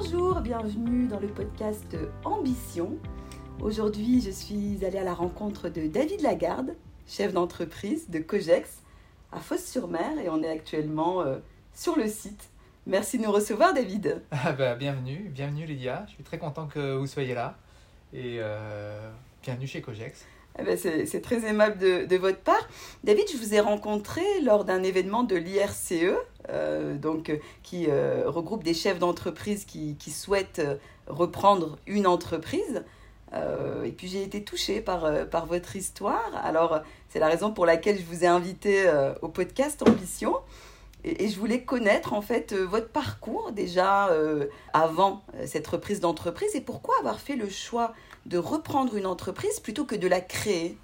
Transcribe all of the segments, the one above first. Bonjour, bienvenue dans le podcast Ambition. Aujourd'hui, je suis allée à la rencontre de David Lagarde, chef d'entreprise de Cogex à Fosses-sur-Mer, et on est actuellement sur le site. Merci de nous recevoir, David. Bienvenue Lydia, je suis très content que vous soyez là et bienvenue chez Cogex. C'est très aimable de votre part. David, je vous ai rencontré lors d'un événement de l'IRCE, qui regroupe des chefs d'entreprise qui souhaitent reprendre une entreprise. Et puis, j'ai été touchée par votre histoire. Alors, c'est la raison pour laquelle je vous ai invité au podcast Ambition. Et je voulais connaître, en fait, votre parcours déjà avant cette reprise d'entreprise et pourquoi avoir fait le choix de reprendre une entreprise plutôt que de la créer.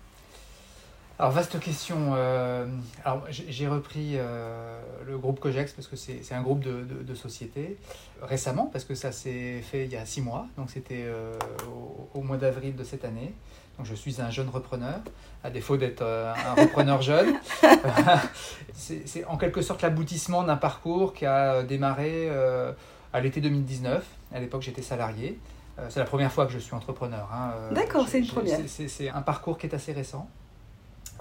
Alors, vaste question. Alors, j'ai repris le groupe Cogex parce que c'est un groupe de sociétés récemment, parce que ça s'est fait il y a 6 mois. Donc, c'était au mois d'avril de cette année. Donc, je suis un jeune repreneur, à défaut d'être un repreneur jeune. C'est en quelque sorte l'aboutissement d'un parcours qui a démarré à l'été 2019. À l'époque, j'étais salarié. C'est la première fois que je suis entrepreneur. D'accord, c'est une première. C'est un parcours qui est assez récent.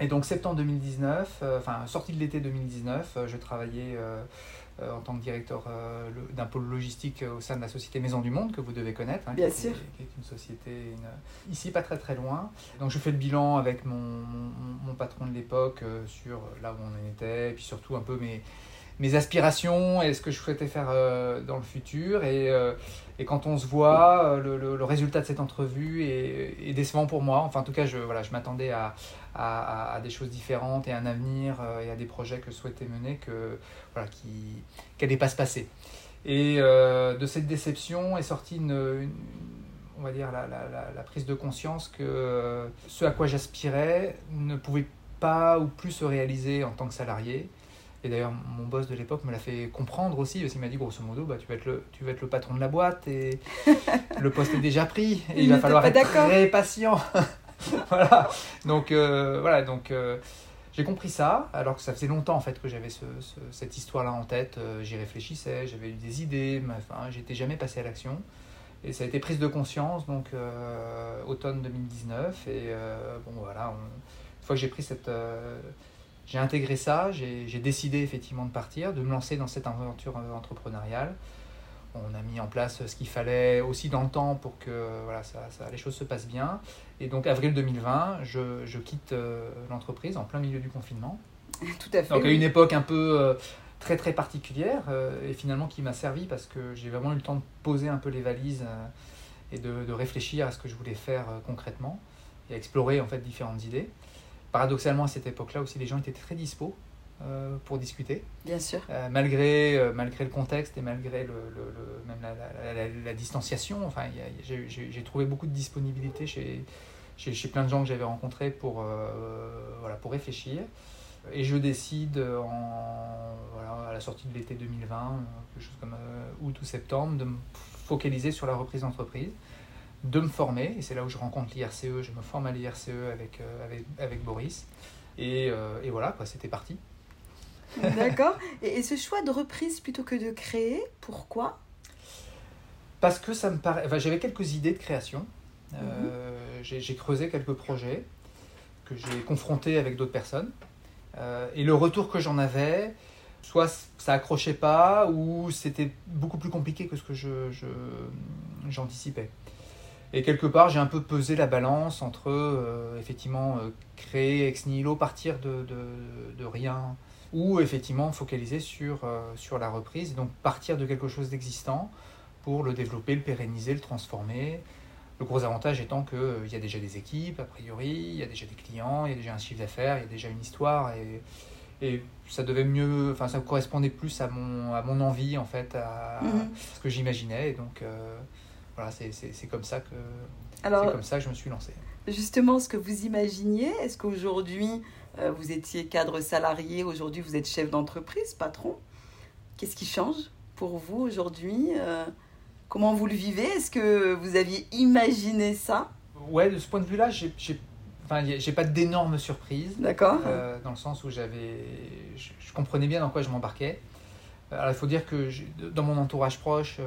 Et donc, septembre 2019, sortie de l'été 2019, je travaillais en tant que directeur d'un pôle logistique au sein de la société Maisons du Monde, que vous devez connaître. Bien sûr. Qui est une société ici, pas très très loin. Donc, je fais le bilan avec mon patron de l'époque sur là où on en était, et puis surtout un peu mes aspirations et ce que je souhaitais faire dans le futur. Et quand on se voit, le résultat de cette entrevue est décevant pour moi. Enfin, en tout cas, je m'attendais à des choses différentes et à un avenir et à des projets que je souhaitais mener qui n'allaient pas se passer. Et de cette déception est sortie on va dire la prise de conscience que ce à quoi j'aspirais ne pouvait pas ou plus se réaliser en tant que salarié. Et d'ailleurs, mon boss de l'époque me l'a fait comprendre aussi, parce qu'il m'a dit grosso modo, tu vas être le patron de la boîte et le poste est déjà pris et il va falloir être très patient. Donc, j'ai compris ça, alors que ça faisait longtemps en fait que j'avais cette histoire-là en tête. J'y réfléchissais, j'avais eu des idées, mais j'étais jamais passé à l'action. Et ça a été prise de conscience donc automne 2019. Et une fois que j'ai pris cette j'ai intégré ça, j'ai décidé effectivement de partir, de me lancer dans cette aventure entrepreneuriale. On a mis en place ce qu'il fallait aussi dans le temps pour que les choses se passent bien. Et donc, avril 2020, je quitte l'entreprise en plein milieu du confinement. Tout à fait. Donc, à une époque un peu très très particulière et finalement qui m'a servi parce que j'ai vraiment eu le temps de poser un peu les valises et de réfléchir à ce que je voulais faire concrètement et à explorer en fait différentes idées. Paradoxalement, à cette époque-là aussi, les gens étaient très dispos pour discuter. Bien sûr. Malgré le contexte et malgré même la distanciation, j'ai trouvé beaucoup de disponibilité chez plein de gens que j'avais rencontrés pour réfléchir. Et je décide à la sortie de l'été 2020, quelque chose comme août ou septembre, de me focaliser sur la reprise d'entreprise, de me former, et c'est là où je rencontre l'IRCE, je me forme à l'IRCE avec Boris, et voilà, c'était parti. D'accord, et ce choix de reprise plutôt que de créer, pourquoi ? Parce que ça me paraît... j'avais quelques idées de création, j'ai creusé quelques projets que j'ai confrontés avec d'autres personnes, et le retour que j'en avais, soit ça accrochait pas, ou c'était beaucoup plus compliqué que ce que j'anticipais. Et quelque part, j'ai un peu pesé la balance entre, créer ex nihilo, partir de rien, ou effectivement focaliser sur la reprise, et donc partir de quelque chose d'existant pour le développer, le pérenniser, le transformer. Le gros avantage étant qu'il y a déjà des équipes, a priori, il y a déjà des clients, il y a déjà un chiffre d'affaires, il y a déjà une histoire, et ça devait mieux, ça correspondait plus à mon envie, en fait, à ce que j'imaginais, et donc... c'est comme ça que je me suis lancé. Justement, ce que vous imaginiez, est-ce qu'aujourd'hui, vous étiez cadre salarié, aujourd'hui vous êtes chef d'entreprise, patron? Qu'est-ce qui change pour vous aujourd'hui? Comment vous le vivez? Est-ce que vous aviez imaginé ça? Ouais, de ce point de vue-là, j'ai pas d'énormes surprises. D'accord. Dans le sens où je comprenais bien dans quoi je m'embarquais. Alors il faut dire que dans mon entourage proche,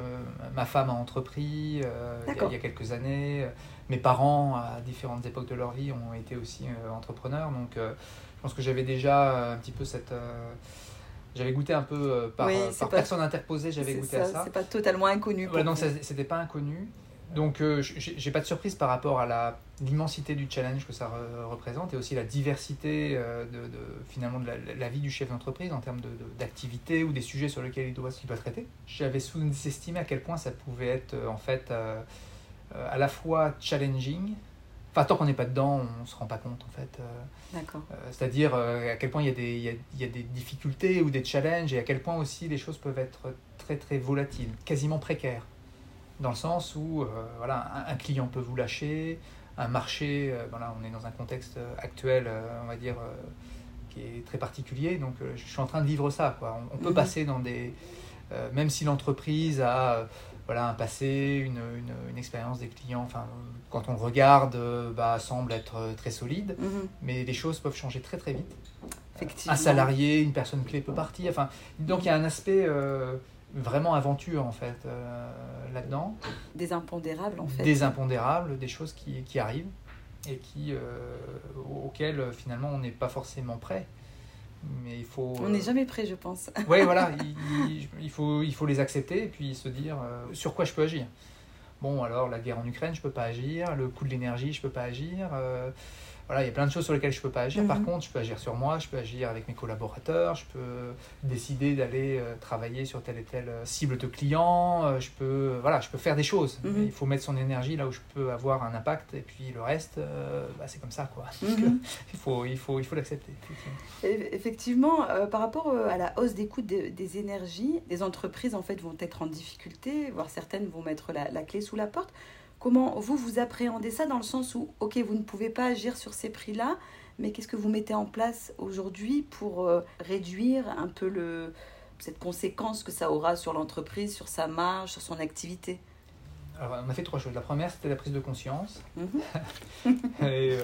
ma femme a entrepris il y a quelques années. Mes parents, à différentes époques de leur vie, ont été aussi entrepreneurs. Donc je pense que j'avais déjà un petit peu cette... J'avais goûté un peu par personne interposée, j'avais goûté à ça. C'est pas totalement inconnu. Ouais, non, c'était pas inconnu. Donc j'ai pas de surprise par rapport à l'immensité du challenge que ça représente et aussi la diversité de la vie du chef d'entreprise en termes d'activité ou des sujets sur lesquels il doit traiter. J'avais sous-estimé à quel point ça pouvait être en fait à la fois challenging. Enfin, tant qu'on n'est pas dedans, on ne se rend pas compte en fait. D'accord. C'est-à-dire à quel point il y a des difficultés ou des challenges et à quel point aussi les choses peuvent être très très volatiles, quasiment précaires. Dans le sens où un client peut vous lâcher, un marché, on est dans un contexte actuel, on va dire, qui est très particulier. Donc, je suis en train de vivre ça, quoi. On peut passer dans des... même si l'entreprise a un passé, une expérience des clients, quand on le regarde, semble être très solide, mais les choses peuvent changer très très vite. Un salarié, une personne clé peut partir. Donc, il y a un aspect... vraiment aventure en fait là-dedans. Des impondérables en fait. Des impondérables, des choses qui arrivent et auxquelles finalement on n'est pas forcément prêt. Mais il faut... On n'est jamais prêt je pense. Oui voilà, il faut les accepter et puis se dire sur quoi je peux agir. Bon alors la guerre en Ukraine je peux pas agir, le coût de l'énergie je peux pas agir. Voilà, il y a plein de choses sur lesquelles je ne peux pas agir. Par contre, je peux agir sur moi, je peux agir avec mes collaborateurs, je peux décider d'aller travailler sur telle et telle cible de client, je peux faire des choses. Mais il faut mettre son énergie là où je peux avoir un impact, et puis le reste, c'est comme ça, quoi. Donc, il faut l'accepter. Effectivement, par rapport à la hausse des coûts des énergies, les entreprises en fait, vont être en difficulté, voire certaines vont mettre la clé sous la porte. Comment vous appréhendez ça dans le sens où, ok, vous ne pouvez pas agir sur ces prix-là, mais qu'est-ce que vous mettez en place aujourd'hui pour réduire un peu cette conséquence que ça aura sur l'entreprise, sur sa marge, sur son activité ? Alors, on a fait trois choses. La première, c'était la prise de conscience.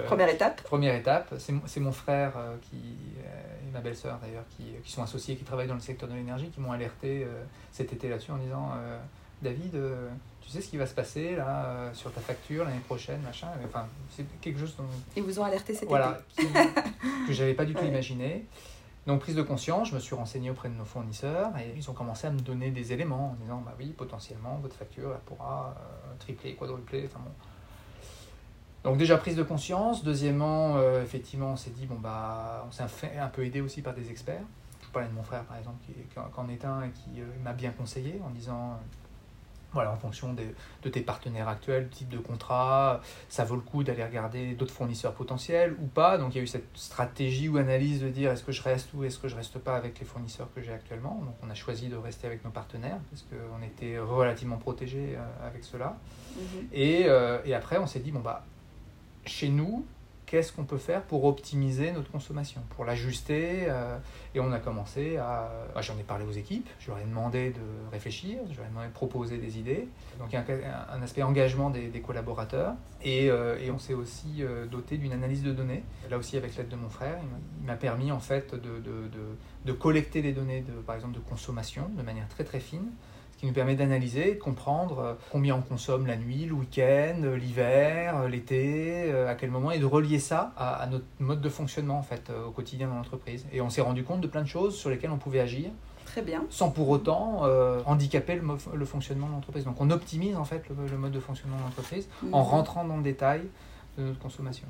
Première étape. C'est mon frère et ma belle-sœur, d'ailleurs, qui sont associés, qui travaillent dans le secteur de l'énergie, qui m'ont alerté cet été là-dessus en disant... David, tu sais ce qui va se passer là sur ta facture l'année prochaine, machin. Enfin, c'est quelque chose dont... Ils vous ont alerté cet été. Que j'avais pas du tout imaginé. Donc, prise de conscience, je me suis renseigné auprès de nos fournisseurs et ils ont commencé à me donner des éléments en disant, potentiellement, votre facture elle pourra tripler, quadrupler, Donc déjà prise de conscience. Deuxièmement, effectivement, on s'est dit, on s'est fait un peu aider aussi par des experts. Je vous parlais de mon frère, par exemple, qui en est un et qui m'a bien conseillé en disant... en fonction de tes partenaires actuels, type de contrat, ça vaut le coup d'aller regarder d'autres fournisseurs potentiels ou pas. Donc, il y a eu cette stratégie ou analyse de dire est-ce que je reste ou est-ce que je ne reste pas avec les fournisseurs que j'ai actuellement. Donc, on a choisi de rester avec nos partenaires parce qu'on était relativement protégés avec cela. Et après, on s'est dit, chez nous, qu'est-ce qu'on peut faire pour optimiser notre consommation, pour l'ajuster et on a commencé à... j'en ai parlé aux équipes, je leur ai demandé de réfléchir, je leur ai demandé de proposer des idées. Donc il y a un aspect engagement des collaborateurs et on s'est aussi doté d'une analyse de données. Là aussi avec l'aide de mon frère, il m'a permis en fait de collecter les données par exemple de consommation de manière très très fine. Qui nous permet d'analyser, de comprendre combien on consomme la nuit, le week-end, l'hiver, l'été, à quel moment, et de relier ça à notre mode de fonctionnement en fait, au quotidien dans l'entreprise. Et on s'est rendu compte de plein de choses sur lesquelles on pouvait agir, très bien, sans pour autant handicaper le fonctionnement de l'entreprise. Donc on optimise en fait le mode de fonctionnement de l'entreprise en rentrant dans le détail de notre consommation.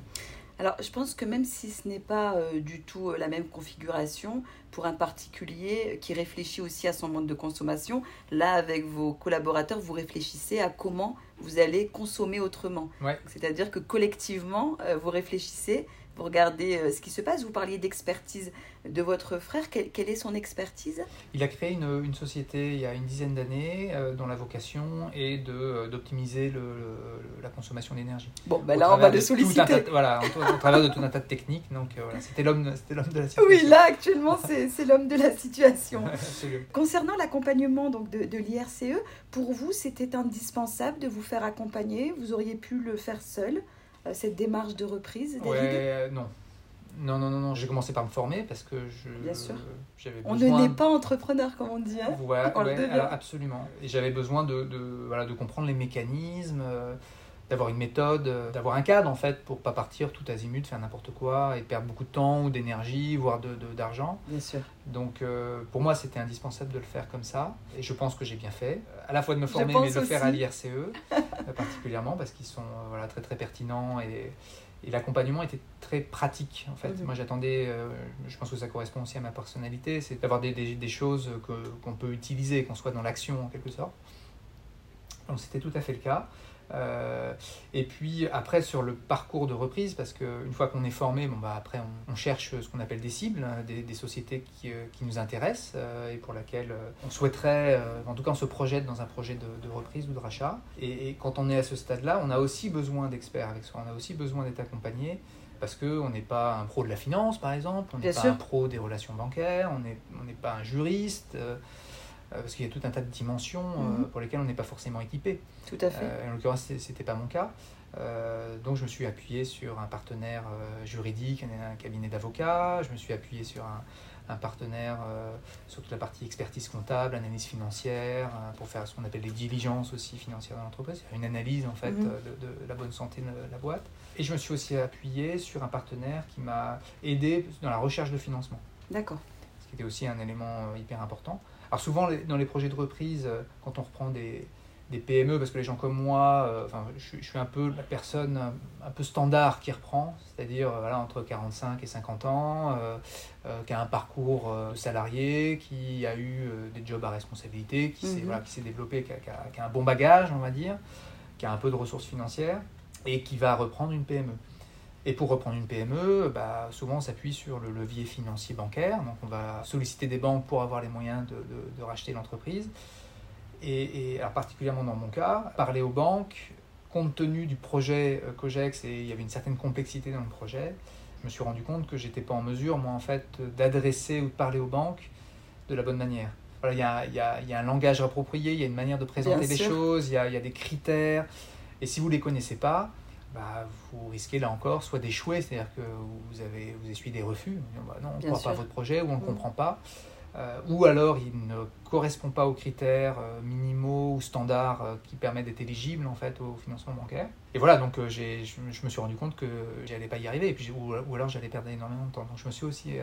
Alors, je pense que même si ce n'est pas du tout la même configuration, pour un particulier qui réfléchit aussi à son mode de consommation, là, avec vos collaborateurs, vous réfléchissez à comment vous allez consommer autrement. Ouais. C'est-à-dire que collectivement, vous réfléchissez, vous regardez ce qui se passe. Vous parliez d'expertise de votre frère. Quelle est son expertise ? Il a créé une société il y a une dizaine d'années dont la vocation est d'optimiser la consommation d'énergie. Bon, là, on va le solliciter. Au travers de tout un tas de techniques. Donc, c'était l'homme de la situation. Oui, là, actuellement, c'est l'homme de la situation. Concernant l'accompagnement donc, de l'IRCE, pour vous, c'était indispensable de vous faire accompagner. Vous auriez pu le faire seul. Cette démarche de reprise, David ? Non. Non, j'ai commencé par me former parce que j'avais besoin... On ne naît pas entrepreneur, comme on dit, hein ? Ouais, alors absolument. Et j'avais besoin de comprendre les mécanismes, d'avoir une méthode, d'avoir un cadre, en fait, pour ne pas partir tout azimut, faire n'importe quoi et perdre beaucoup de temps ou d'énergie, voire d'argent. Bien sûr. Donc, pour moi, c'était indispensable de le faire comme ça. Et je pense que j'ai bien fait, à la fois de me former, mais de le faire à l'IRCE, particulièrement, parce qu'ils sont très, très pertinents et l'accompagnement était très pratique, en fait. Mmh. Moi, j'attendais, je pense que ça correspond aussi à ma personnalité, c'est d'avoir des choses qu'on peut utiliser, qu'on soit dans l'action, en quelque sorte. Donc, c'était tout à fait le cas. Et puis, après, sur le parcours de reprise, parce qu'une fois qu'on est formé, après, on cherche ce qu'on appelle des cibles, des sociétés qui nous intéressent et pour lesquelles on souhaiterait, en tout cas, on se projette dans un projet de reprise ou de rachat. Et quand on est à ce stade-là, on a aussi besoin d'experts avec soi, on a aussi besoin d'être accompagné. Parce qu'on n'est pas un pro de la finance, par exemple, on n'est pas un pro des relations bancaires, on n'est pas un juriste, parce qu'il y a tout un tas de dimensions pour lesquelles on n'est pas forcément équipé. Tout à fait. En l'occurrence, ce n'était pas mon cas. Donc, je me suis appuyé sur un partenaire juridique, un cabinet d'avocats, je me suis appuyé sur un partenaire sur toute la partie expertise comptable, analyse financière, pour faire ce qu'on appelle les diligences aussi financières de l'entreprise, une analyse en fait de la bonne santé de la boîte. Et je me suis aussi appuyé sur un partenaire qui m'a aidé dans la recherche de financement. D'accord. Ce qui était aussi un élément hyper important. Alors souvent, dans les projets de reprise, quand on reprend des PME, parce que les gens comme moi, je suis un peu la personne un peu standard qui reprend, c'est-à-dire entre 45 et 50 ans, qui a un parcours de salarié, qui a eu des jobs à responsabilité, qui s'est développé, qui a un bon bagage, on va dire, qui a un peu de ressources financières, et qui va reprendre une PME. Et pour reprendre une PME, souvent on s'appuie sur le levier financier bancaire, donc on va solliciter des banques pour avoir les moyens de racheter l'entreprise. Et alors particulièrement dans mon cas, parler aux banques, compte tenu du projet Cogex, et il y avait une certaine complexité dans le projet, je me suis rendu compte que je n'étais pas en mesure, moi en fait, d'adresser ou de parler aux banques de la bonne manière. Il y a un langage approprié, il y a une manière de présenter les choses, il y a des critères, et si vous ne les connaissez pas, vous risquez là encore soit d'échouer, c'est-à-dire que vous essuyez des refus, non, on ne croit pas à votre projet ou on ne comprend pas. Ou alors il ne correspond pas aux critères minimaux ou standards qui permettent d'être éligible en fait au financement bancaire. Et voilà, donc je me suis rendu compte que j'allais pas y arriver, et puis ou alors j'allais perdre énormément de temps. Donc je me suis aussi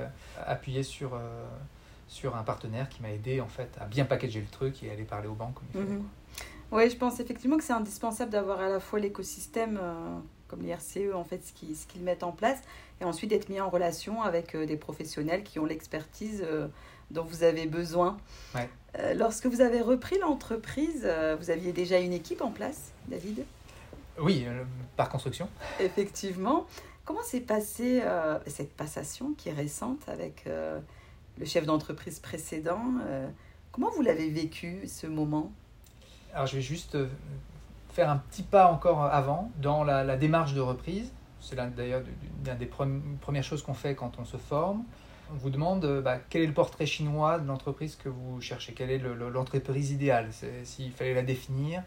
appuyé sur un partenaire qui m'a aidé en fait à bien packager le truc et à aller parler aux banques comme il fallait, quoi. Ouais, je pense effectivement que c'est indispensable d'avoir à la fois l'écosystème comme les RCE, en fait, ce qu'ils mettent en place, et ensuite d'être mis en relation avec des professionnels qui ont l'expertise dont vous avez besoin. Ouais. Lorsque vous avez repris l'entreprise, vous aviez déjà une équipe en place, David ? Oui, par construction. Effectivement. Comment s'est passée cette passation qui est récente avec le chef d'entreprise précédent ? Comment vous l'avez vécu, ce moment ? Alors, je vais juste faire un petit pas encore avant dans la démarche de reprise. C'est d'ailleurs l'une des premières choses qu'on fait quand on se forme. On vous demande quel est le portrait chinois de l'entreprise que vous cherchez, quelle est l'entreprise idéale. S'il fallait la définir,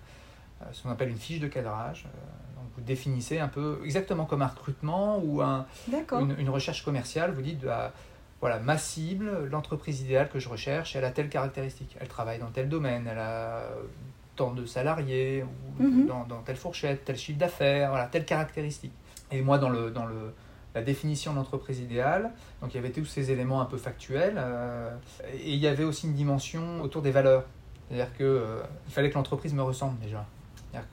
ce qu'on appelle une fiche de cadrage. Donc vous définissez un peu exactement comme un recrutement ou une recherche commerciale. Vous dites voilà, ma cible, l'entreprise idéale que je recherche, elle a telle caractéristique. Elle travaille dans tel domaine, elle a tant de salariés, ou dans telle fourchette, tel chiffre d'affaires, voilà, telle caractéristique. Et moi, dans la définition de l'entreprise idéale, donc il y avait tous ces éléments un peu factuels, et il y avait aussi une dimension autour des valeurs. C'est-à-dire qu'il fallait que l'entreprise me ressemble déjà. C'est-à-dire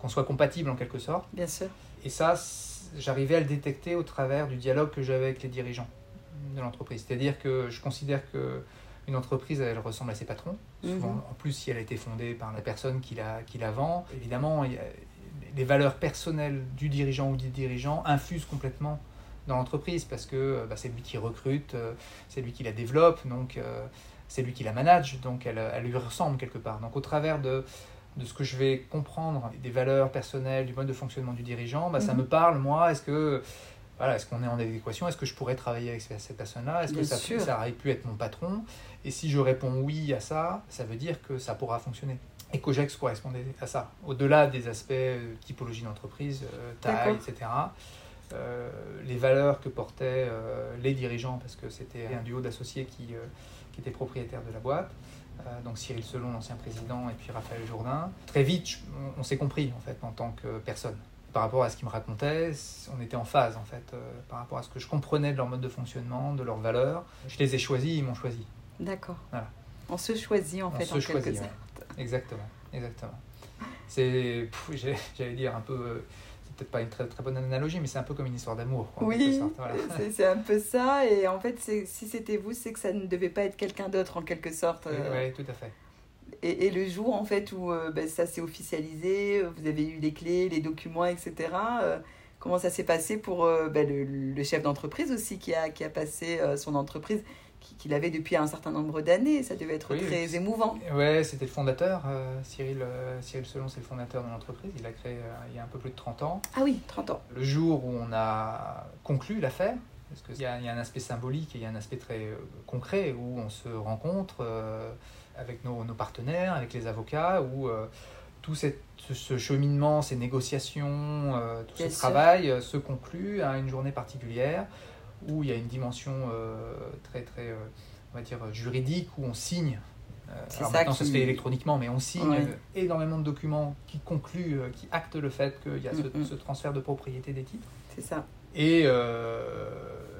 qu'on soit compatible en quelque sorte. Bien sûr. Et ça, j'arrivais à le détecter au travers du dialogue que j'avais avec les dirigeants de l'entreprise. C'est-à-dire que je considère que une entreprise, elle ressemble à ses patrons. Souvent, en plus, si elle a été fondée par la personne qui la vend, évidemment, les valeurs personnelles du dirigeant ou des dirigeants infusent complètement dans l'entreprise parce que c'est lui qui recrute, c'est lui qui la développe, donc c'est lui qui la manage, donc elle lui ressemble quelque part. Donc, au travers de ce que je vais comprendre, des valeurs personnelles, du mode de fonctionnement du dirigeant, ça me parle, moi. Est-ce qu'on est en adéquation ? Est-ce que je pourrais travailler avec cette personne-là ? Est-ce que ça aurait pu être mon patron ? Et si je réponds oui à ça, ça veut dire que ça pourra fonctionner. Et Cogex correspondait à ça. Au-delà des aspects typologie d'entreprise, taille, etc. les valeurs que portaient les dirigeants, parce que c'était un duo d'associés qui étaient propriétaires de la boîte, donc Cyril Selon, l'ancien président, et puis Raphaël Jourdain. Très vite, on s'est compris en fait en tant que personne. Par rapport à ce qu'ils me racontaient, on était en phase en fait, par rapport à ce que je comprenais de leur mode de fonctionnement, de leurs valeurs. Je les ai choisis, ils m'ont choisi. D'accord. Voilà. On se choisit en fait en quelque sorte. Ouais. Exactement, exactement. C'est, j'allais dire un peu, c'est peut-être pas une très, très bonne analogie, mais c'est un peu comme une histoire d'amour. Quoi, oui, en quelque sorte, voilà. c'est un peu ça. Et en fait, si c'était vous, c'est que ça ne devait pas être quelqu'un d'autre en quelque sorte. Oui, tout à fait. Et le jour en fait où ça s'est officialisé, vous avez eu les clés, les documents, etc. Comment ça s'est passé pour le chef d'entreprise aussi qui a passé son entreprise, qu'il avait depuis un certain nombre d'années. Ça devait être très émouvant. Oui, c'était le fondateur. Cyril Selon, c'est le fondateur de l'entreprise. Il l'a créé il y a un peu plus de 30 ans. Ah oui, 30 ans. Le jour où on a conclu l'affaire, parce qu'il y a un aspect symbolique et il y a un aspect très concret où on se rencontre... avec nos partenaires, avec les avocats, où tout ce cheminement, ces négociations, tout ce travail se conclut à une journée particulière où il y a une dimension très, très, on va dire, juridique, où on signe. Alors maintenant, ça se fait électroniquement, mais on signe énormément de documents qui concluent, qui actent le fait qu'il y a ce transfert de propriété des titres. C'est ça. Et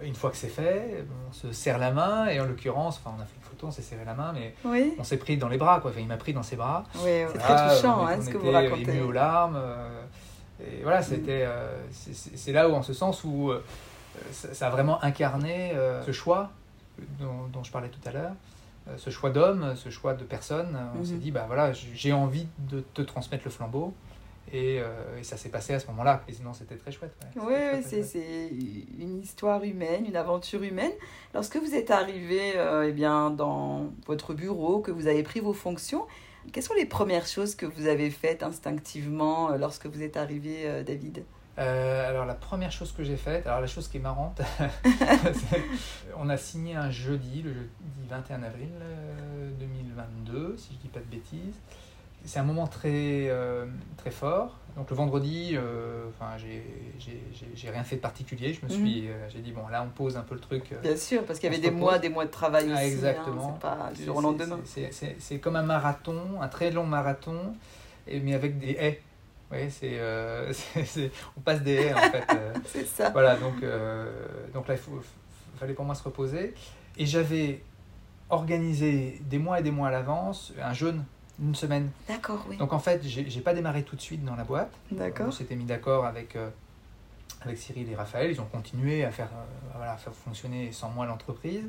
une fois que c'est fait, on se serre la main, et en l'occurrence, on a fait une photo, on s'est serré la main, mais on s'est pris dans les bras, quoi. Enfin, il m'a pris dans ses bras. Oui, c'est très touchant, ce que vous racontez. On était ému aux larmes. Et voilà, c'était, c'est là où, en ce sens où ça a vraiment incarné ce choix dont je parlais tout à l'heure, ce choix d'homme, ce choix de personne. On s'est dit, voilà, j'ai envie de te transmettre le flambeau. Et ça s'est passé à ce moment-là. Et sinon, c'était très chouette. C'est une histoire humaine, une aventure humaine. Lorsque vous êtes arrivé dans votre bureau, que vous avez pris vos fonctions, quelles sont les premières choses que vous avez faites instinctivement lorsque vous êtes arrivé, David ? Alors, la première chose que j'ai faite, alors la chose qui est marrante, on a signé un jeudi, le jeudi 21 avril 2022, si je ne dis pas de bêtises. C'est un moment très, très fort. Donc le vendredi, j'ai rien fait de particulier. Je me suis, j'ai dit, bon, là, on pose un peu le truc. Bien sûr, parce qu'il y avait des mois de travail aussi. Exactement. Hein, c'est pas du jour au lendemain. C'est comme un marathon, un très long marathon, mais avec des haies. Vous voyez, on passe des haies, en fait. C'est ça. Voilà, donc là, il fallait pour moi se reposer. Et j'avais organisé des mois et des mois à l'avance un jeûne. Une semaine. D'accord, oui. Donc en fait, j'ai pas démarré tout de suite dans la boîte. D'accord. On s'était mis d'accord avec Cyril et Raphaël. Ils ont continué à faire fonctionner sans moi l'entreprise.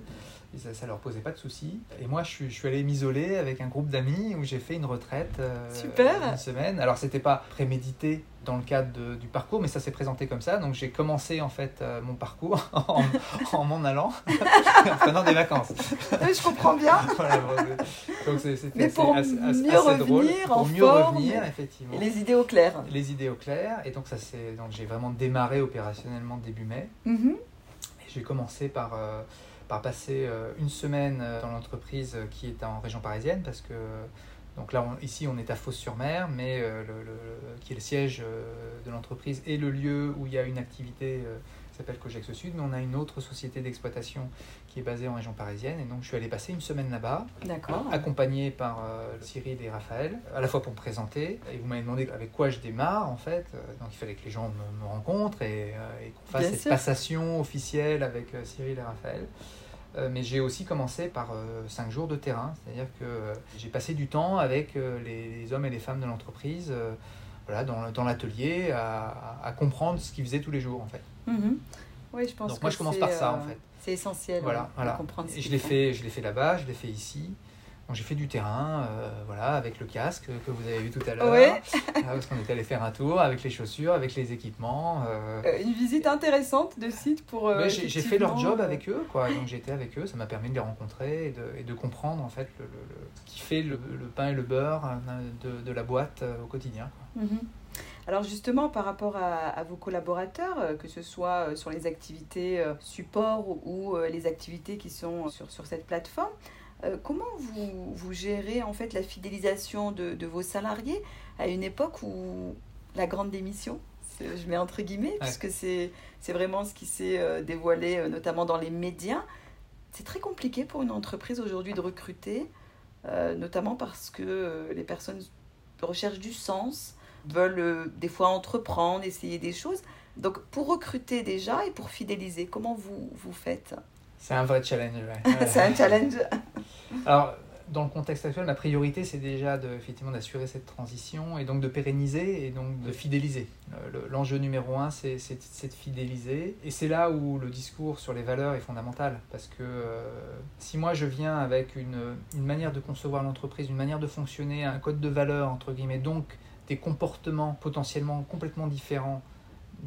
Et ça leur posait pas de soucis. Et moi, je suis allé m'isoler avec un groupe d'amis où j'ai fait une retraite. Super. Une semaine. Alors c'était pas prémédité dans le cadre du parcours, mais ça s'est présenté comme ça. Donc j'ai commencé en fait mon parcours en m'en allant, en prenant des vacances. Oui, je comprends bien. Voilà, donc c'était assez drôle. Pour mieux revenir, effectivement. Et les idées au clair. Et donc j'ai vraiment démarré opérationnellement début mai. Mm-hmm. Et j'ai commencé par passer une semaine dans l'entreprise qui est en région parisienne, parce que donc là, ici, on est à Fosses-sur-Mer, mais qui est le siège de l'entreprise et le lieu où il y a une activité qui s'appelle Cogex Sud. Mais on a une autre société d'exploitation qui est basée en région parisienne. Et donc, je suis allé passer une semaine là-bas, accompagné par Cyril et Raphaël, à la fois pour me présenter. Et vous m'avez demandé avec quoi je démarre, en fait. Donc, il fallait que les gens me rencontrent et qu'on fasse cette passation officielle avec Cyril et Raphaël. Mais j'ai aussi commencé par 5 jours de terrain, c'est-à-dire que j'ai passé du temps avec les hommes et les femmes de l'entreprise dans l'atelier à comprendre ce qu'ils faisaient tous les jours en fait. Mm-hmm. Oui, je pense. Donc je commence par ça en fait. C'est essentiel de comprendre ce qu'ils font. Je l'ai fait là-bas, je l'ai fait ici. Donc, j'ai fait du terrain avec le casque que vous avez vu tout à l'heure, parce qu'on est allé faire un tour avec les chaussures, avec les équipements. Une visite intéressante de site pour... j'ai fait leur job avec eux, quoi. Donc j'étais avec eux, ça m'a permis de les rencontrer et de comprendre en fait ce qui fait le pain et le beurre de la boîte au quotidien, quoi. Mm-hmm. Alors justement, par rapport à vos collaborateurs, que ce soit sur les activités support ou les activités qui sont sur cette plateforme, comment vous gérez en fait la fidélisation de vos salariés à une époque où la grande démission je mets entre guillemets, puisque c'est vraiment ce qui s'est dévoilé, notamment dans les médias. C'est très compliqué pour une entreprise aujourd'hui de recruter, notamment parce que les personnes recherchent du sens, veulent des fois entreprendre, essayer des choses. Donc, pour recruter déjà et pour fidéliser, comment vous faites ? C'est un vrai challenge. Ouais. C'est un challenge. Alors, dans le contexte actuel, ma priorité, c'est déjà effectivement, d'assurer cette transition et donc de pérenniser et donc de fidéliser. L'enjeu numéro un, c'est de fidéliser. Et c'est là où le discours sur les valeurs est fondamental. Parce que si moi, je viens avec une manière de concevoir l'entreprise, une manière de fonctionner, un code de valeurs, entre guillemets, donc des comportements potentiellement complètement différents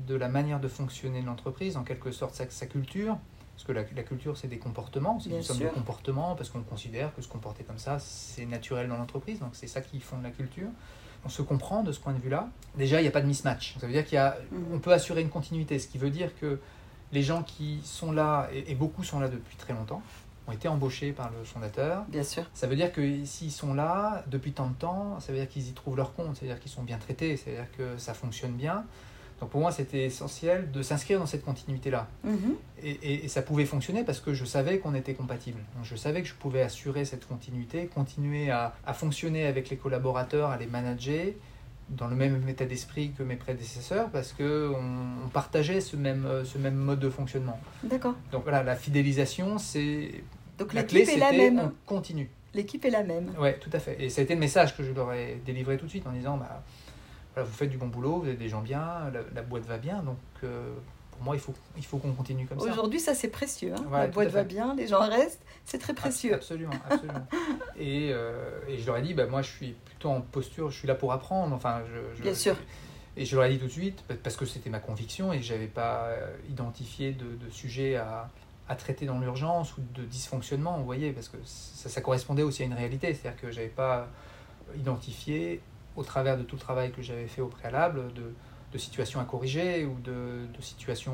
de la manière de fonctionner de l'entreprise, en quelque sorte sa culture, parce que la culture, c'est des comportements, c'est une somme de comportements, parce qu'on considère que se comporter comme ça, c'est naturel dans l'entreprise, donc c'est ça qui fonde la culture. On se comprend de ce point de vue-là. Déjà, il n'y a pas de mismatch. Ça veut dire qu'on peut assurer une continuité, ce qui veut dire que les gens qui sont là, et beaucoup sont là depuis très longtemps, ont été embauchés par le fondateur. Bien sûr. Ça veut dire que s'ils sont là depuis tant de temps, ça veut dire qu'ils y trouvent leur compte, ça veut dire qu'ils sont bien traités, ça veut dire que ça fonctionne bien. Donc pour moi, c'était essentiel de s'inscrire dans cette continuité-là. Mmh. Et ça pouvait fonctionner parce que je savais qu'on était compatibles. Donc je savais que je pouvais assurer cette continuité, continuer à fonctionner avec les collaborateurs, à les manager dans le même état d'esprit que mes prédécesseurs parce qu'on partageait ce même mode de fonctionnement. D'accord. Donc voilà, la fidélisation, c'est... Donc la clé, c'était on continue. L'équipe est la même. Oui, tout à fait. Et ça a été le message que je leur ai délivré tout de suite en disant... Voilà, vous faites du bon boulot, vous êtes des gens bien, la boîte va bien, donc pour moi, il faut qu'on continue comme ça. Aujourd'hui, ça, c'est précieux. Hein. Voilà, la boîte va bien, les gens restent, c'est très précieux. Absolument, absolument. Et je leur ai dit, moi, je suis plutôt en posture, je suis là pour apprendre. Enfin, bien sûr. Et je leur ai dit tout de suite, parce que c'était ma conviction et que je n'avais pas identifié de sujet à traiter dans l'urgence ou de dysfonctionnement, vous voyez, parce que ça correspondait aussi à une réalité, c'est-à-dire que je n'avais pas identifié... au travers de tout le travail que j'avais fait au préalable, de situations à corriger ou de situations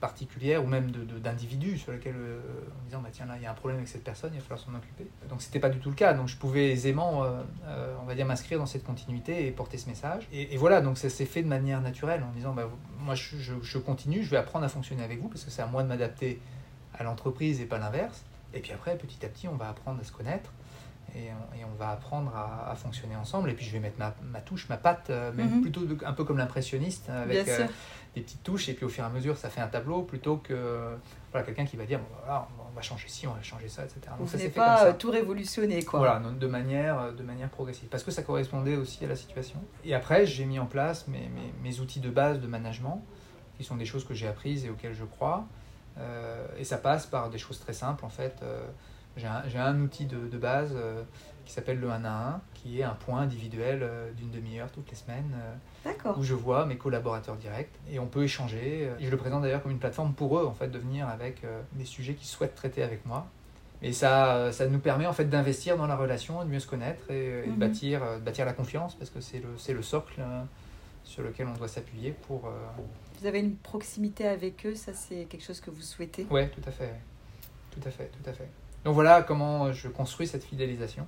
particulières ou même d'individus sur lesquels, en disant « tiens, là, il y a un problème avec cette personne, il va falloir s'en occuper ». Donc, ce n'était pas du tout le cas. Donc, je pouvais aisément, on va dire, m'inscrire dans cette continuité et porter ce message. Et voilà, donc ça s'est fait de manière naturelle en disant « moi, je continue, je vais apprendre à fonctionner avec vous parce que c'est à moi de m'adapter à l'entreprise et pas l'inverse. Et puis après, petit à petit, on va apprendre à se connaître. » Et on va apprendre à fonctionner ensemble. Et puis, je vais mettre ma touche, ma patte, même plutôt un peu comme l'impressionniste, avec des petites touches. Et puis, au fur et à mesure, ça fait un tableau plutôt que quelqu'un qui va dire on va changer ci, on va changer ça, etc. Donc, ça s'est fait comme ça. Tout révolutionné, quoi. Voilà, de manière progressive. Parce que ça correspondait aussi à la situation. Et après, j'ai mis en place mes outils de base de management, qui sont des choses que j'ai apprises et auxquelles je crois. Et ça passe par des choses très simples, en fait. J'ai un outil de base qui s'appelle le 1 à 1, qui est un point individuel d'une demi-heure toutes les semaines où je vois mes collaborateurs directs et on peut échanger. Et je le présente d'ailleurs comme une plateforme pour eux en fait, de venir avec des sujets qu'ils souhaitent traiter avec moi. Et ça nous permet en fait, d'investir dans la relation, de mieux se connaître et de bâtir la confiance parce que c'est le socle sur lequel on doit s'appuyer pour... Vous avez une proximité avec eux, ça c'est quelque chose que vous souhaitez ? Oui, tout à fait. Donc voilà comment je construis cette fidélisation.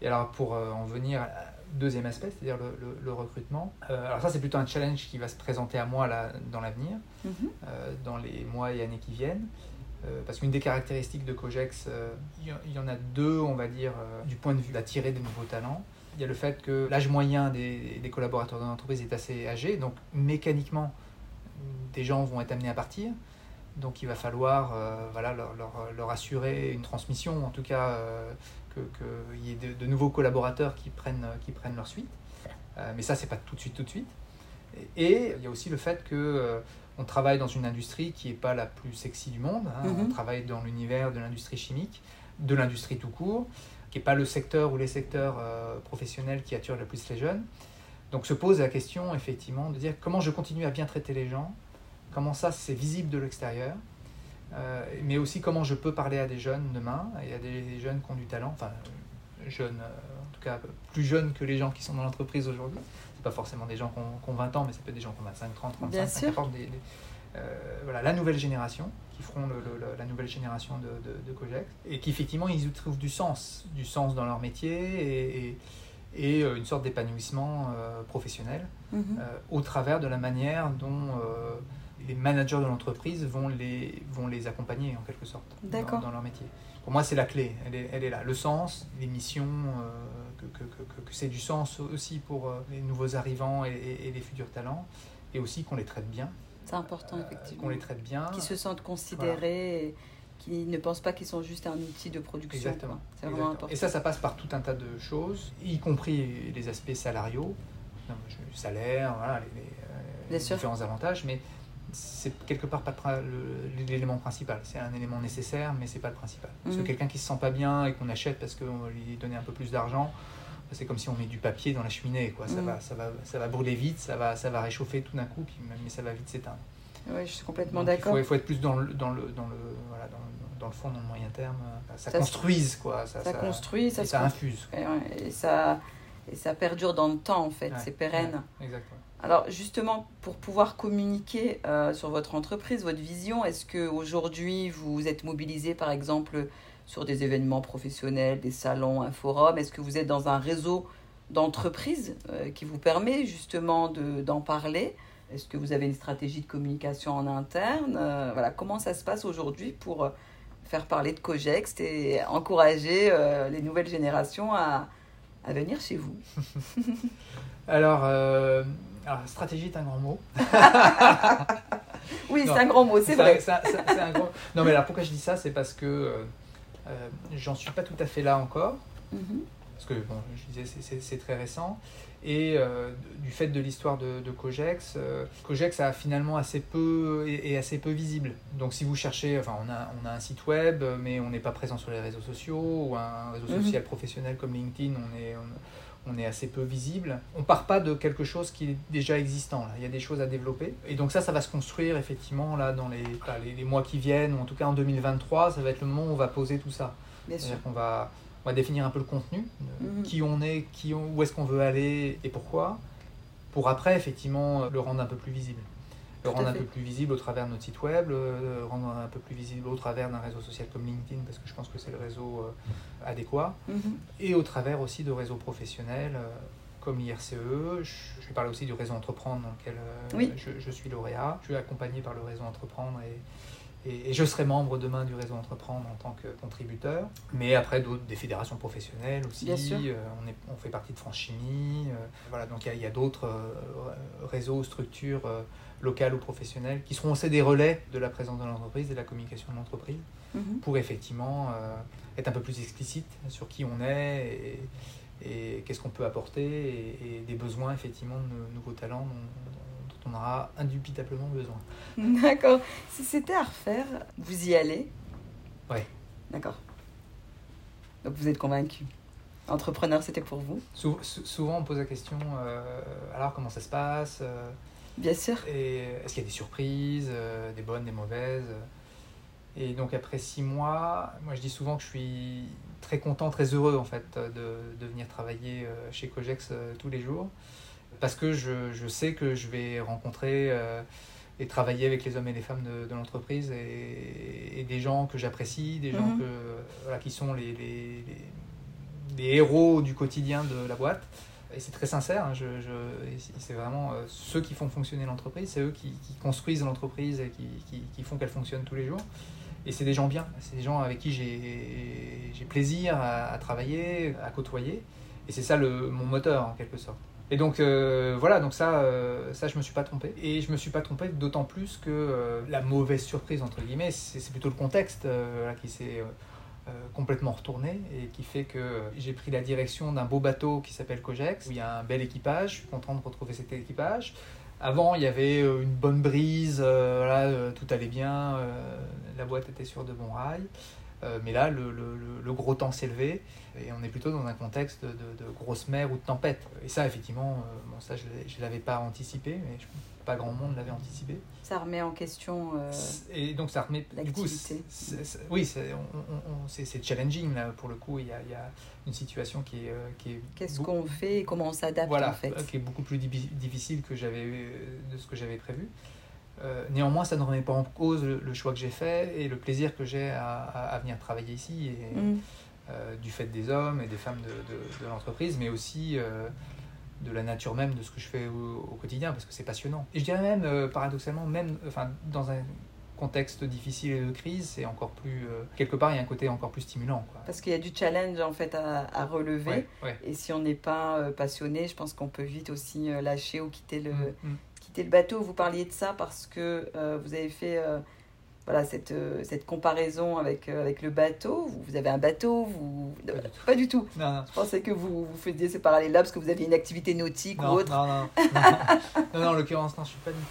Et alors pour en venir au deuxième aspect, c'est-à-dire le recrutement. Alors ça c'est plutôt un challenge qui va se présenter à moi là, dans l'avenir, dans les mois et années qui viennent. Parce qu'une des caractéristiques de Cogex, il y en a deux on va dire, du point de vue d'attirer des nouveaux talents. Il y a le fait que l'âge moyen des collaborateurs de l'entreprise est assez âgé, donc mécaniquement des gens vont être amenés à partir. Donc il va falloir leur assurer une transmission, en tout cas qu'il y ait de nouveaux collaborateurs qui prennent leur suite. Mais ça, c'est pas tout de suite. Et il y a aussi le fait qu'on travaille dans une industrie qui n'est pas la plus sexy du monde. Hein. On travaille dans l'univers de l'industrie chimique, de l'industrie tout court, qui n'est pas le secteur ou les secteurs professionnels qui attirent le plus les jeunes. Donc se pose la question, effectivement, de dire comment je continue à bien traiter les gens, comment ça c'est visible de l'extérieur, mais aussi comment je peux parler à des jeunes demain, et à des jeunes qui ont du talent, enfin jeunes, en tout cas plus jeunes que les gens qui sont dans l'entreprise aujourd'hui. C'est pas forcément des gens qui ont 20 ans, mais ça peut être des gens qui ont 25, 30, 35, 40, la nouvelle génération, qui feront la nouvelle génération de Cogex, et qui effectivement ils trouvent du sens dans leur métier, et et une sorte d'épanouissement professionnel au travers de la manière dont les managers de l'entreprise vont les accompagner en quelque sorte dans leur métier. Pour moi, c'est la clé, elle est là. Le sens, les missions, que c'est du sens aussi pour les nouveaux arrivants et les futurs talents, et aussi qu'on les traite bien. C'est important, effectivement. Qu'on les traite bien. Qu'ils se sentent considérés, voilà. Qu'ils ne pensent pas qu'ils sont juste un outil de production. Exactement. C'est vraiment important. Et ça passe par tout un tas de choses, y compris les aspects salariaux, le salaire, voilà, les différents avantages, mais c'est quelque part pas l'élément principal. C'est un élément nécessaire, mais c'est pas le principal. Parce que quelqu'un qui se sent pas bien et qu'on achète parce qu'on lui donnait un peu plus d'argent, c'est comme si on met du papier dans la cheminée, quoi. Ça va brûler vite, ça va réchauffer tout d'un coup, mais ça va vite s'éteindre. Oui, je suis complètement d'accord. Il faut être plus dans le fond, dans le moyen terme. Ça construise, quoi. Ça construit, ça infuse. Et ça perdure dans le temps, en fait. Ouais, c'est pérenne. Ouais, exactement. Alors justement, pour pouvoir communiquer sur votre entreprise, votre vision, est-ce qu'aujourd'hui vous êtes mobilisé par exemple sur des événements professionnels, des salons, un forum? Est-ce que vous êtes dans un réseau d'entreprises qui vous permet justement d'en parler? Est-ce que vous avez une stratégie de communication en interne? Voilà, comment ça se passe aujourd'hui pour faire parler de Cogex et encourager les nouvelles générations à venir chez vous? Alors, stratégie est un grand mot. Oui, non, c'est un grand mot, c'est vrai. C'est un grand... Non, mais alors pourquoi je dis ça? C'est parce que j'en suis pas tout à fait là encore. Parce que, bon, je disais, c'est très récent. Et du fait de l'histoire de Cogex, Cogex a finalement assez peu visible. Donc, si vous cherchez, enfin, on a un site web, mais on n'est pas présent sur les réseaux sociaux, ou un réseau social professionnel comme LinkedIn, on est assez peu visible. On part pas de quelque chose qui est déjà existant. Là. Il y a des choses à développer. Et donc ça va se construire effectivement là, dans les mois qui viennent, ou en tout cas en 2023, ça va être le moment où on va poser tout ça. Bien sûr. C'est-à-dire qu'on va définir un peu le contenu, qui on est, où est-ce qu'on veut aller et pourquoi, pour après effectivement le rendre un peu plus visible. Un peu plus visible au travers de notre site web, le rendre un peu plus visible au travers d'un réseau social comme LinkedIn, parce que je pense que c'est le réseau adéquat, et au travers aussi de réseaux professionnels comme l'IRCE. Je vais parler aussi du réseau Entreprendre, dans lequel je suis lauréat. Je suis accompagné par le réseau Entreprendre et je serai membre demain du réseau Entreprendre en tant que contributeur. Mais après, des fédérations professionnelles aussi. Bien sûr. On fait partie de France Chimie. Voilà, donc il y a d'autres réseaux, structures locales ou professionnelles qui seront aussi des relais de la présence de l'entreprise et de la communication de l'entreprise pour effectivement être un peu plus explicite sur qui on est et qu'est-ce qu'on peut apporter et des besoins effectivement de nouveaux talents dont on aura indubitablement besoin. D'accord. Si c'était à refaire, vous y allez? Oui. D'accord. Donc vous êtes convaincu? Entrepreneur, c'était pour vous? Souvent, on me pose la question alors comment ça se passe? Bien sûr. Et est-ce qu'il y a des surprises, des bonnes, des mauvaises? Et donc après 6 mois, moi je dis souvent que je suis très content, très heureux en fait de venir travailler chez Cogex tous les jours, parce que je sais que je vais rencontrer et travailler avec les hommes et les femmes de l'entreprise et des gens que j'apprécie, des gens qui sont les héros du quotidien de la boîte. Et c'est très sincère, hein, c'est vraiment ceux qui font fonctionner l'entreprise, c'est eux qui construisent l'entreprise et qui font qu'elle fonctionne tous les jours. Et c'est des gens bien, c'est des gens avec qui j'ai plaisir à travailler, à côtoyer. Et c'est ça mon moteur en quelque sorte. Et donc voilà, donc ça je me suis pas trompé. Et je me suis pas trompé d'autant plus que la mauvaise surprise entre guillemets, c'est plutôt le contexte qui s'est... complètement retourné et qui fait que j'ai pris la direction d'un beau bateau qui s'appelle Cogex, où il y a un bel équipage. Je suis content de retrouver cet équipage. Avant, il y avait une bonne brise, tout allait bien, la boîte était sur de bons rails, mais là le gros temps s'est levé et on est plutôt dans un contexte de grosse mer ou de tempête. Et ça effectivement, ça je l'avais pas anticipé, mais pas grand monde l'avait anticipé. Ça remet en question et donc ça remet l'activité. Du coup, c'est challenging là, pour le coup. Il y a une situation qui est qu'est-ce qu'on fait et comment on s'adapte, en fait, qui est beaucoup plus difficile que de ce que j'avais prévu. Néanmoins, ça ne remet pas en cause le choix que j'ai fait et le plaisir que j'ai à venir travailler ici du fait des hommes et des femmes de l'entreprise, mais aussi de la nature même de ce que je fais au quotidien, parce que c'est passionnant. Et je dirais même, paradoxalement, même enfin, dans un contexte difficile et de crise, c'est encore plus... quelque part, il y a un côté encore plus stimulant, quoi. Parce qu'il y a du challenge, en fait, à relever. Ouais, ouais. Et si on n'est pas passionné, je pense qu'on peut vite aussi lâcher ou quitter le bateau. Vous parliez de ça parce que vous avez fait... Voilà, cette comparaison avec le bateau. Vous avez un bateau, vous... Pas du tout. Non, non. Je pensais que vous faisiez ce parallèle-là parce que vous aviez une activité nautique ou autre. Non, en l'occurrence, non, je ne suis pas du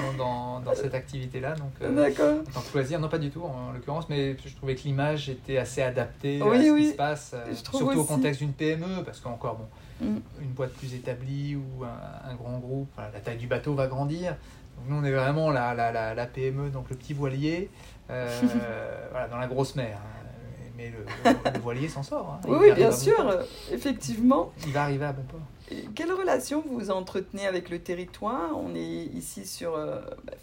tout dans cette activité-là. Donc, d'accord. En tant que loisir, non, pas du tout, en l'occurrence, mais je trouvais que l'image était assez adaptée à ce qui se passe, surtout aussi au contexte d'une PME, parce qu'encore, une boîte plus établie ou un grand groupe, voilà, la taille du bateau va grandir. Donc nous, on est vraiment la PME, donc le petit voilier, voilà, dans la grosse mer. Mais le voilier s'en sort. Hein. Oui, bien sûr, effectivement. Il va arriver à bon port. Et quelle relation vous entretenez avec le territoire ? On est ici sur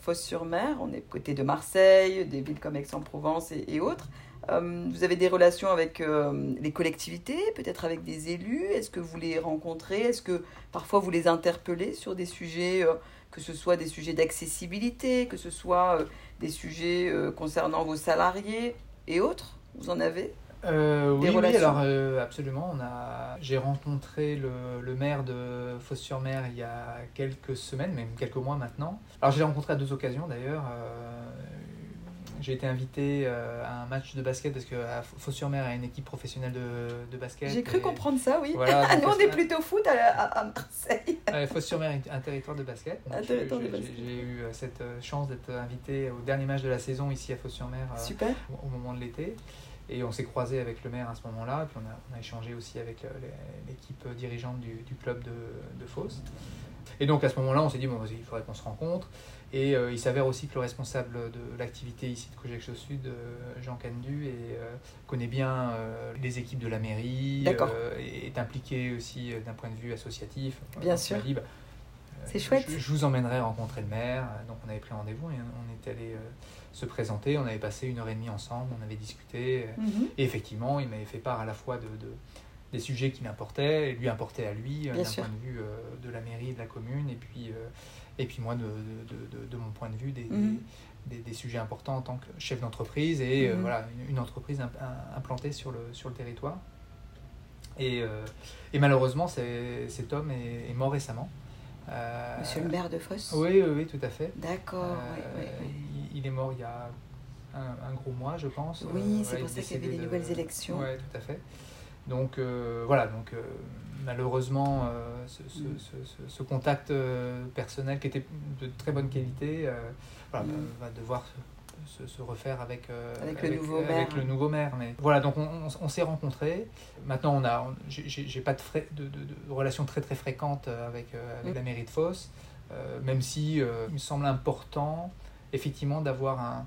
Fosses-sur-Mer, on est côté de Marseille, des villes comme Aix-en-Provence et autres. Vous avez des relations avec les collectivités, peut-être avec des élus. Est-ce que vous les rencontrez ? Est-ce que parfois vous les interpellez sur des sujets... que ce soit des sujets d'accessibilité, que ce soit des sujets concernant vos salariés et autres, vous en avez des relations ? Oui, alors absolument. J'ai rencontré le maire de Fosses-sur-Mer il y a quelques semaines, même quelques mois maintenant. Alors je l'ai rencontré à deux occasions d'ailleurs. J'ai été invité à un match de basket parce que Fosses-sur-Mer a une équipe professionnelle de basket. J'ai cru comprendre ça, oui. Voilà, nous, on est plutôt foot à Marseille. Fosses-sur-mer est un territoire de basket. J'ai eu cette chance d'être invité au dernier match de la saison ici à Fosses-sur-Mer au moment de l'été. Et on s'est croisé avec le maire à ce moment-là. Puis on a échangé aussi avec l'équipe dirigeante du club de Fosses. Et donc à ce moment-là, on s'est dit, bon, il faudrait qu'on se rencontre. Et il s'avère aussi que le responsable de l'activité ici de Cogex Sud, Jean Canedu, connaît bien les équipes de la mairie, et est impliqué aussi d'un point de vue associatif. Bien sûr. Dit, c'est chouette. Je vous emmènerai rencontrer le maire. Donc on avait pris rendez-vous et on est allé se présenter. On avait passé 1h30 ensemble, on avait discuté. Et effectivement, il m'avait fait part à la fois des sujets qui m'importaient, et lui importaient à lui, point de vue de la mairie, de la commune, et puis moi, de mon point de vue, des sujets importants en tant que chef d'entreprise et voilà, une entreprise implantée sur le territoire. Et malheureusement, cet homme est mort récemment. Monsieur le maire de Fosses ? Oui, tout à fait. D'accord. Oui. Il est mort il y a un gros mois, je pense. Oui, c'est pour ça qu'il y avait des nouvelles élections. Oui, tout à fait. Donc voilà, malheureusement, ce contact personnel qui était de très bonne qualité va devoir se refaire avec le nouveau maire. Mais voilà, donc on s'est rencontrés. Maintenant, j'ai pas de relation très très fréquente avec la mairie de Fosses, même si il me semble important effectivement d'avoir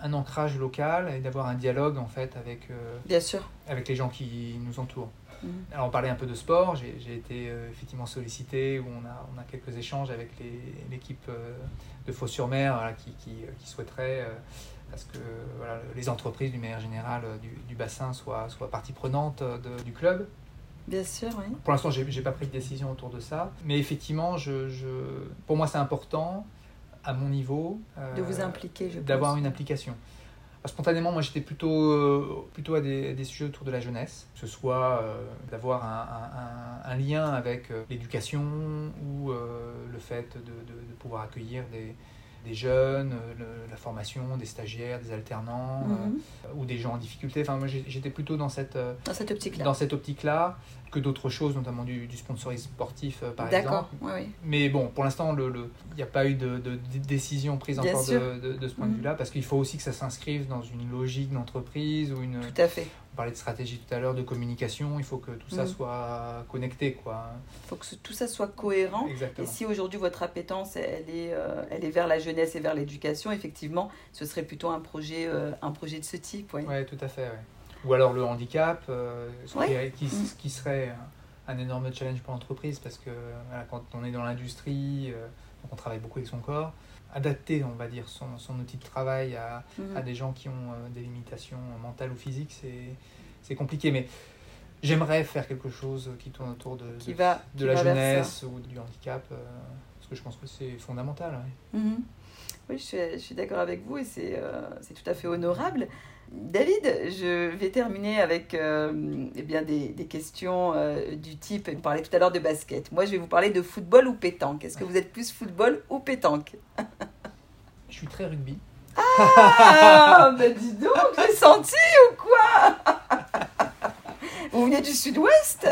un ancrage local et d'avoir un dialogue en fait avec les gens qui nous entourent. Alors on parlait un peu de sport, j'ai été effectivement sollicité, où on a quelques échanges avec l'équipe de Fosses-sur-Mer qui souhaiterait à ce que voilà, les entreprises d'une manière générale du bassin soient partie prenante du club. Bien sûr, oui. Pour l'instant j'ai pas pris de décision autour de ça, mais effectivement pour moi c'est important à mon niveau, de vous impliquer, d'avoir une implication. Alors, spontanément, moi, j'étais plutôt à des sujets autour de la jeunesse, que ce soit d'avoir un lien avec l'éducation ou le fait de pouvoir accueillir des jeunes, la formation, des stagiaires, des alternants ou des gens en difficulté. Enfin, moi, j'étais plutôt dans cette optique-là que d'autres choses, notamment du sponsorisme sportif, par exemple. D'accord, oui. Mais bon, pour l'instant, il n'y a pas eu de décision prise encore de ce point de vue-là, parce qu'il faut aussi que ça s'inscrive dans une logique d'entreprise ou une... Tout à fait. On parlait de stratégie tout à l'heure, de communication, il faut que tout ça soit connecté, quoi. Il faut que tout ça soit cohérent. Exactement. Et si aujourd'hui, votre appétence, elle est vers la jeunesse et vers l'éducation, effectivement, ce serait plutôt un projet de ce type, oui. Oui, tout à fait, oui. Ou alors le handicap, qui serait un énorme challenge pour l'entreprise, parce que voilà, quand on est dans l'industrie, on travaille beaucoup avec son corps. Adapter, on va dire, son outil de travail à des gens qui ont des limitations mentales ou physiques, c'est compliqué, mais j'aimerais faire quelque chose qui tourne autour de la jeunesse ou du handicap, parce que je pense que c'est fondamental. Ouais. Mm-hmm. Oui, je suis d'accord avec vous et c'est tout à fait honorable. David, je vais terminer avec des questions du type, vous parlez tout à l'heure de basket. Moi, je vais vous parler de football ou pétanque. Est-ce que vous êtes plus football ou pétanque? Je suis très rugby. Ah, ben dis donc, j'ai senti ou quoi? Vous venez du sud-ouest?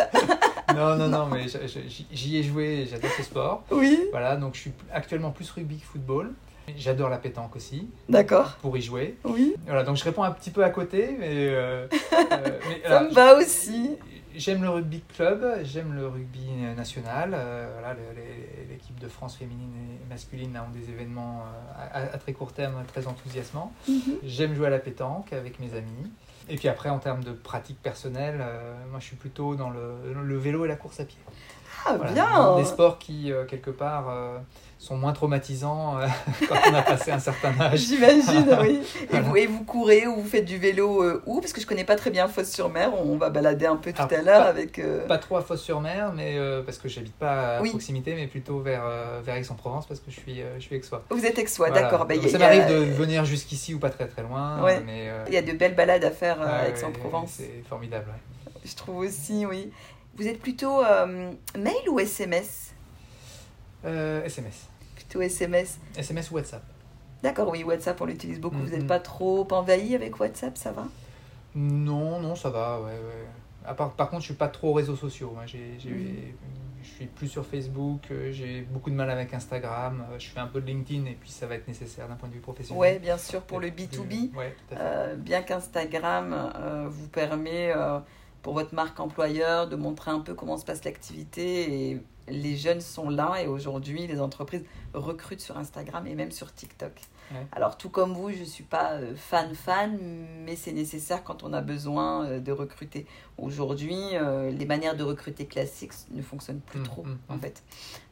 Non, mais j'y ai joué, j'adore ce sport. Oui. Voilà, donc je suis actuellement plus rugby que football. J'adore la pétanque aussi. D'accord. Pour y jouer. Oui. Voilà, donc je réponds un petit peu à côté, mais ça me va aussi. J'aime le rugby club, j'aime le rugby national. Voilà, l'équipe de France féminine et masculine là, ont des événements à très court terme très enthousiasmants. Mm-hmm. J'aime jouer à la pétanque avec mes amis. Et puis après, en termes de pratique personnelle, moi je suis plutôt dans le vélo et la course à pied. Ah, voilà, bien. Des sports qui, quelque part, sont moins traumatisants quand on a passé un certain âge. J'imagine, oui. Voilà. Et vous courez ou vous faites du vélo où? Parce que je ne connais pas très bien Fosses-sur-Mer. On va balader un peu tout à l'heure avec... Pas trop à Fosses-sur-Mer, mais, parce que je n'habite pas à proximité, mais plutôt vers Aix-en-Provence, parce que je suis aixois. Vous êtes aixois, voilà. D'accord. Donc, ça m'arrive de venir jusqu'ici ou pas très très loin. Ouais. Mais, il y a de belles balades à faire à Aix-en-Provence. C'est formidable. Ouais. Je trouve aussi, oui. Vous êtes plutôt mail ou SMS? SMS. Plutôt SMS. SMS ou WhatsApp. D'accord, oui, WhatsApp, on l'utilise beaucoup. Mm-hmm. Vous n'êtes pas trop envahi avec WhatsApp, ça va? Non, ça va, ouais. Par contre, je ne suis pas trop aux réseaux sociaux. Hein. Je suis plus sur Facebook, j'ai beaucoup de mal avec Instagram, je fais un peu de LinkedIn et puis ça va être nécessaire d'un point de vue professionnel. Oui, bien sûr, pour le B2B, bien qu'Instagram vous permet... pour votre marque employeur, de montrer un peu comment se passe l'activité. Et les jeunes sont là et aujourd'hui, les entreprises recrutent sur Instagram et même sur TikTok. Ouais. Alors, tout comme vous, je ne suis pas fan, mais c'est nécessaire quand on a besoin de recruter. Aujourd'hui, les manières de recruter classiques ne fonctionnent plus trop, en fait.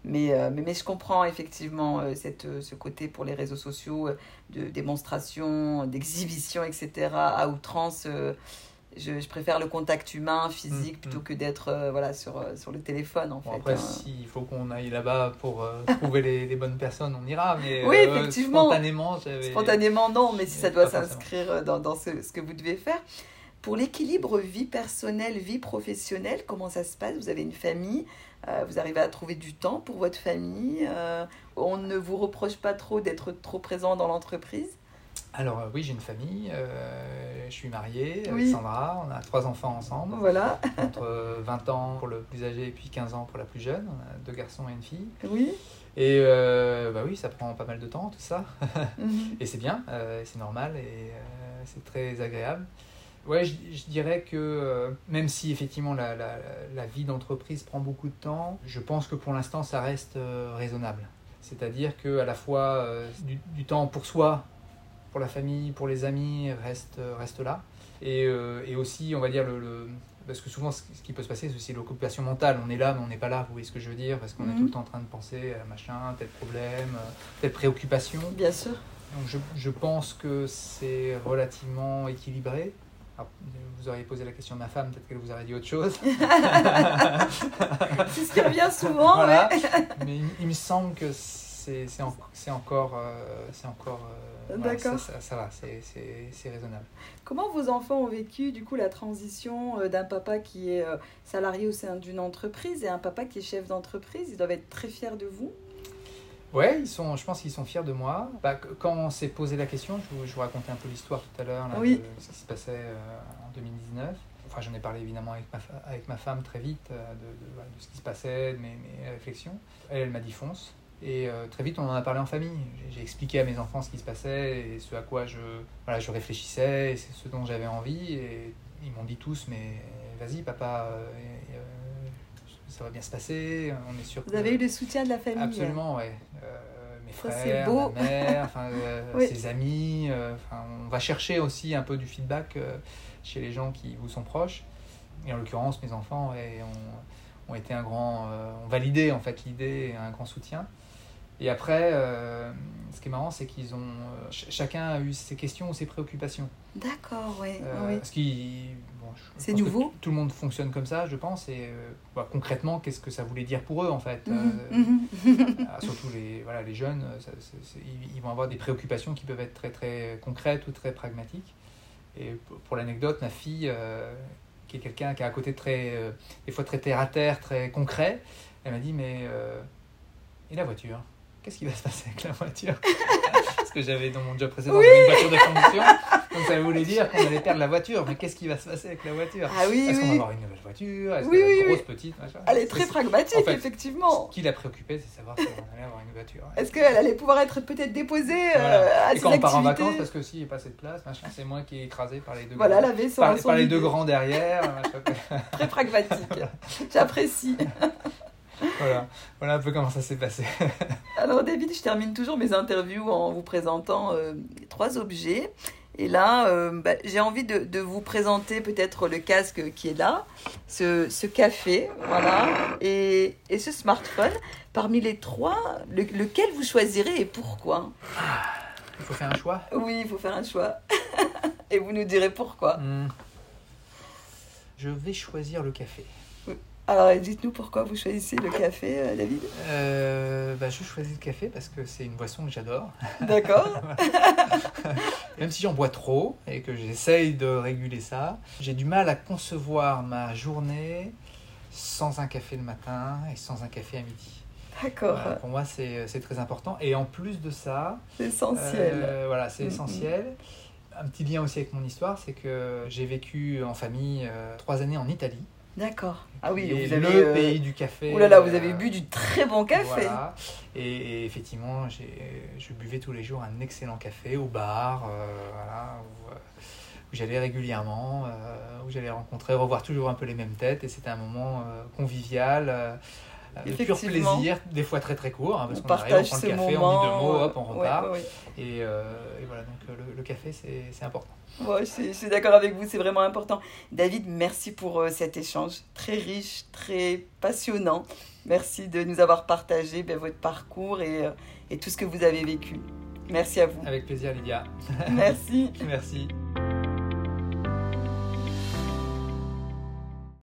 Mais je comprends effectivement ce côté pour les réseaux sociaux, de démonstration, d'exhibition, etc. à outrance. Je préfère le contact humain, physique, plutôt que d'être sur le téléphone, en fait. Après, s'il faut qu'on aille là-bas pour trouver les bonnes personnes, on ira. Mais, oui, effectivement. Spontanément, non, mais si ça doit s'inscrire dans ce que vous devez faire. Pour l'équilibre vie personnelle, vie professionnelle, comment ça se passe? Vous avez une famille, vous arrivez à trouver du temps pour votre famille. On ne vous reproche pas trop d'être trop présent dans l'entreprise? Alors oui, j'ai une famille, je suis marié avec Sandra, on a 3 enfants ensemble, voilà. Entre 20 ans pour le plus âgé et puis 15 ans pour la plus jeune, on a 2 garçons et une fille. Oui. Et ça prend pas mal de temps tout ça, et c'est bien, c'est normal et c'est très agréable. Ouais, je dirais que même si effectivement la vie d'entreprise prend beaucoup de temps, je pense que pour l'instant ça reste raisonnable. C'est-à-dire qu'à la fois du temps pour soi, pour la famille, pour les amis, reste là. Et aussi, on va dire, parce que souvent, ce qui peut se passer, c'est l'occupation mentale. On est là, mais on n'est pas là, vous voyez ce que je veux dire, parce qu'on est tout le temps en train de penser à machin, tel problème, telle préoccupation. Bien sûr. Donc, je pense que c'est relativement équilibré. Alors, vous auriez posé la question à ma femme, peut-être qu'elle vous aurait dit autre chose. C'est ce qui revient souvent. Voilà. Mais il me semble que ça va, c'est raisonnable. Comment vos enfants ont vécu du coup la transition d'un papa qui est salarié au sein d'une entreprise et un papa qui est chef d'entreprise? Ils doivent être très fiers de vous. Ouais, je pense qu'ils sont fiers de moi. Quand on s'est posé la question, je vous racontais un peu l'histoire tout à l'heure, de ce qui se passait en 2019. Enfin, j'en ai parlé évidemment avec ma femme très vite, de ce qui se passait, de mes réflexions. Elle m'a dit fonce. Et très vite, on en a parlé en famille. J'ai expliqué à mes enfants ce qui se passait et ce à quoi je réfléchissais, et c'est ce dont j'avais envie. Et ils m'ont dit tous, mais vas-y papa, ça va bien se passer, on est sûr. Vous avez eu le soutien de la famille. Absolument, ouais. Mes frères, ma mère, ses amis. On va chercher aussi un peu du feedback chez les gens qui vous sont proches. Et en l'occurrence, mes enfants ont été ont validé en fait l'idée et un grand soutien. Et après, ce qui est marrant, c'est qu'ils ont... chacun a eu ses questions ou ses préoccupations. D'accord, oui. Parce qu'ils... Bon, C'est nouveau. Tout le monde fonctionne comme ça, je pense. Et concrètement, qu'est-ce que ça voulait dire pour eux, en fait? Surtout les jeunes, ils vont avoir des préoccupations qui peuvent être très, très concrètes ou très pragmatiques. Et pour l'anecdote, ma fille, qui est quelqu'un qui a un côté des fois très terre-à-terre, très concret, elle m'a dit, mais et la voiture? Qu'est-ce qui va se passer avec la voiture? Parce que j'avais dans mon job précédent une voiture de fonction. Donc ça voulait dire qu'on allait perdre la voiture. Mais qu'est-ce qui va se passer avec la voiture? Est-ce qu'on va avoir une nouvelle voiture? Est-ce qu'elle est grosse, petite, machin? Elle est très pragmatique, en fait, effectivement. Ce qui la préoccupait, c'est savoir si on allait avoir une voiture. Est-ce qu'elle allait pouvoir être peut-être déposée à ses activités? Et quand on part en vacances, parce que s'il n'y a pas assez de place, machin, c'est moi qui est écrasé par les deux grands. La vaisselle, par les deux grands derrière. Très pragmatique. J'apprécie. Voilà un peu comment ça s'est passé. Alors David, je termine toujours mes interviews en vous présentant trois objets. Et là, j'ai envie de vous présenter peut-être le casque qui est là, ce café, et ce smartphone. Parmi les trois, lequel vous choisirez et pourquoi? Il faut faire un choix. Oui, il faut faire un choix. Et vous nous direz pourquoi. Je vais choisir le café. Alors, dites-nous pourquoi vous choisissez le café, David? Je choisis le café parce que c'est une boisson que j'adore. D'accord. Même si j'en bois trop et que j'essaye de réguler ça, j'ai du mal à concevoir ma journée sans un café le matin et sans un café à midi. D'accord. Pour moi, c'est très important. Et en plus de ça... C'est essentiel. C'est essentiel. Un petit lien aussi avec mon histoire, c'est que j'ai vécu en famille 3 années en Italie. D'accord. Ah oui, et vous avez le pays du café. Oh là là, vous avez bu du très bon café. Voilà. Et effectivement, je buvais tous les jours un excellent café au bar, où j'allais régulièrement, où j'allais revoir toujours un peu les mêmes têtes. Et c'était un moment convivial, de pur plaisir, des fois très très court, parce qu'on arrive, on prend le café, on dit 2 mots, hop, on repart. Ouais. Et voilà, donc le café, c'est important. Ouais, je suis d'accord avec vous, c'est vraiment important. David, merci pour cet échange très riche, très passionnant. Merci de nous avoir partagé votre parcours et tout ce que vous avez vécu. Merci à vous. Avec plaisir, Lydia. Merci.